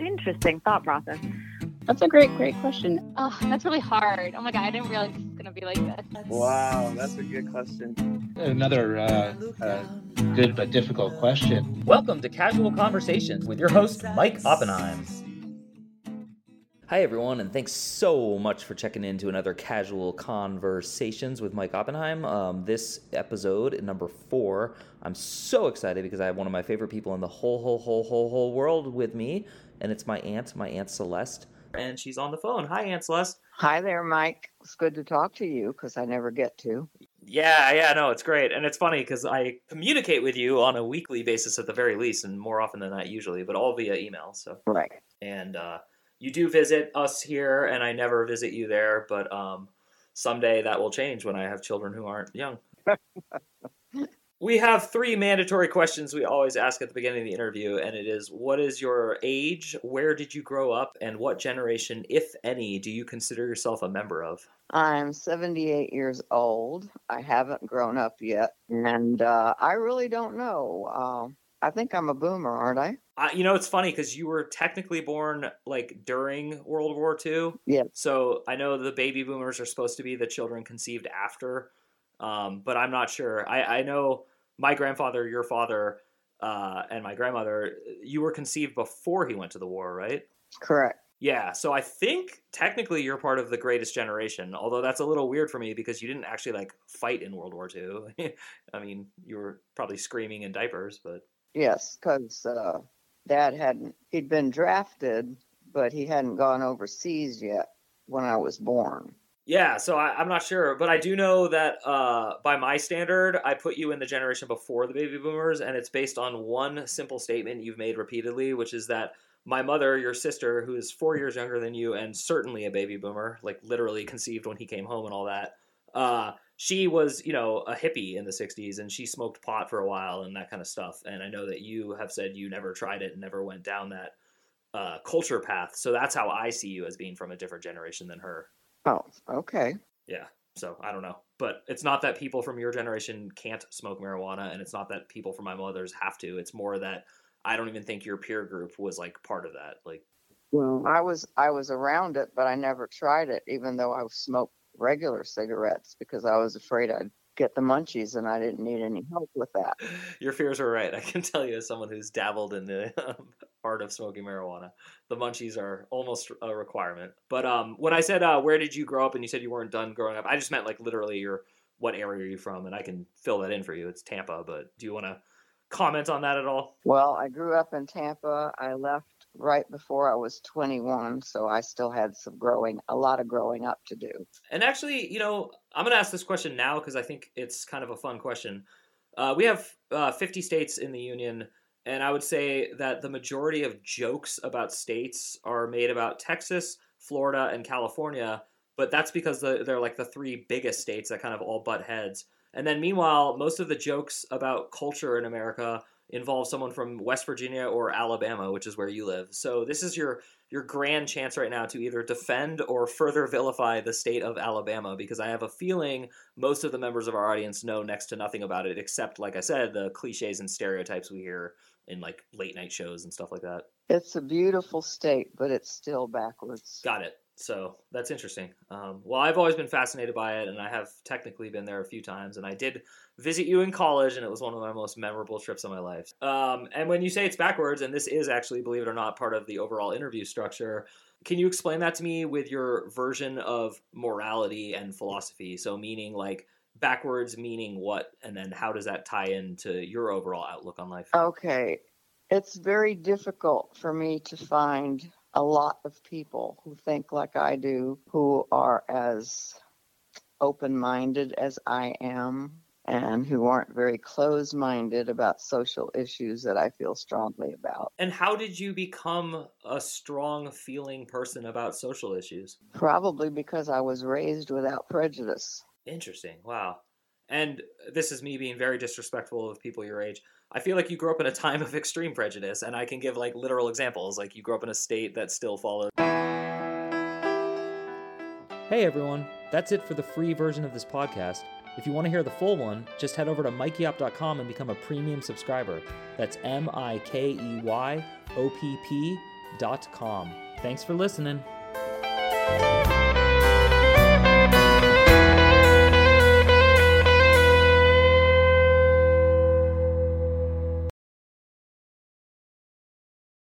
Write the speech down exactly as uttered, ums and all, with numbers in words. Interesting thought process. That's a great, great question. Oh, that's really hard. Oh my God, I didn't realize it was going to be like this. That's... Wow, that's a good question. Another uh, uh, good but difficult question. Welcome to Casual Conversations with your host, Mike Oppenheim. Hi, everyone, and thanks so much for checking in to another Casual Conversations with Mike Oppenheim. Um, this episode, number four, I'm so excited because I have one of my favorite people in the whole, whole, whole, whole, whole world with me, and it's my aunt, my Aunt Celeste. And she's on the phone. Hi, Aunt Celeste. Hi there, Mike. It's good to talk to you because I never get to. Yeah, yeah, no, it's great. And it's funny because I communicate with you on a weekly basis at the very least, and more often than not usually, but all via email. So right. And, uh, you do visit us here, and I never visit you there, but um, someday that will change when I have children who aren't young. We have three mandatory questions we always ask at the beginning of the interview, and it is, what is your age, where did you grow up, and what generation, if any, do you consider yourself a member of? I'm seventy-eight years old. I haven't grown up yet, and uh, I really don't know. Uh... I think I'm a boomer, aren't I? Uh, you know, it's funny because you were technically born like during World War Two. Yeah. So I know the baby boomers are supposed to be the children conceived after, um, but I'm not sure. I, I know my grandfather, your father, uh, and my grandmother, you were conceived before he went to the war, right? Correct. Yeah. So I think technically you're part of the greatest generation, although that's a little weird for me because you didn't actually like fight in World War Two. I mean, you were probably screaming in diapers, but... Yes, because uh, Dad hadn't, he'd been drafted, but he hadn't gone overseas yet when I was born. Yeah, so I, I'm not sure, but I do know that uh, by my standard, I put you in the generation before the baby boomers, and it's based on one simple statement you've made repeatedly, which is that my mother, your sister, who is four years younger than you and certainly a baby boomer, like literally conceived when he came home and all that, uh, she was, you know, a hippie in the sixties, and she smoked pot for a while and that kind of stuff. And I know that you have said you never tried it and never went down that uh, culture path. So that's how I see you as being from a different generation than her. Oh, okay. Yeah. So I don't know. But it's not that people from your generation can't smoke marijuana, and it's not that people from my mother's have to. It's more that I don't even think your peer group was like part of that. Like, well, I was I was around it, but I never tried it, even though I smoked regular cigarettes because I was afraid I'd get the munchies and I didn't need any help with that. Your fears are right. I can tell you as someone who's dabbled in the um, art of smoking marijuana, the munchies are almost a requirement. But um, when I said, uh, where did you grow up? And you said you weren't done growing up. I just meant like literally your, what area are you from? And I can fill that in for you. It's Tampa, but do you want to comment on that at all? Well, I grew up in Tampa. I left right before I was twenty-one, so I still had some growing, a lot of growing up to do. And actually, you know, I'm going to ask this question now because I think it's kind of a fun question. Uh, we have uh, fifty states in the union, and I would say that the majority of jokes about states are made about Texas, Florida, and California, but that's because the, they're like the three biggest states that kind of all butt heads. And then meanwhile, most of the jokes about culture in America involve someone from West Virginia or Alabama, which is where you live. So this is your your grand chance right now to either defend or further vilify the state of Alabama, because I have a feeling most of the members of our audience know next to nothing about it, except, like I said, the cliches and stereotypes we hear in like late night shows and stuff like that. It's a beautiful state, but it's still backwards. Got it. So that's interesting. Um, well, I've always been fascinated by it, and I have technically been there a few times, and I did visit you in college, and it was one of my most memorable trips of my life. Um, and when you say it's backwards, and this is actually, believe it or not, part of the overall interview structure, can you explain that to me with your version of morality and philosophy? So meaning like backwards, meaning what, and then how does that tie into your overall outlook on life? Okay. It's very difficult for me to find a lot of people who think like I do, who are as open-minded as I am, and who aren't very close-minded about social issues that I feel strongly about. And how did you become a strong-feeling person about social issues? Probably because I was raised without prejudice. Interesting. Wow. And this is me being very disrespectful of people your age. I feel like you grew up in a time of extreme prejudice, and I can give like literal examples. Like you grew up in a state that still follows. Hey everyone, that's it for the free version of this podcast. If you want to hear the full one, just head over to mike yop dot com and become a premium subscriber. That's M I K E Y O P P mike yopp dot com. Thanks for listening.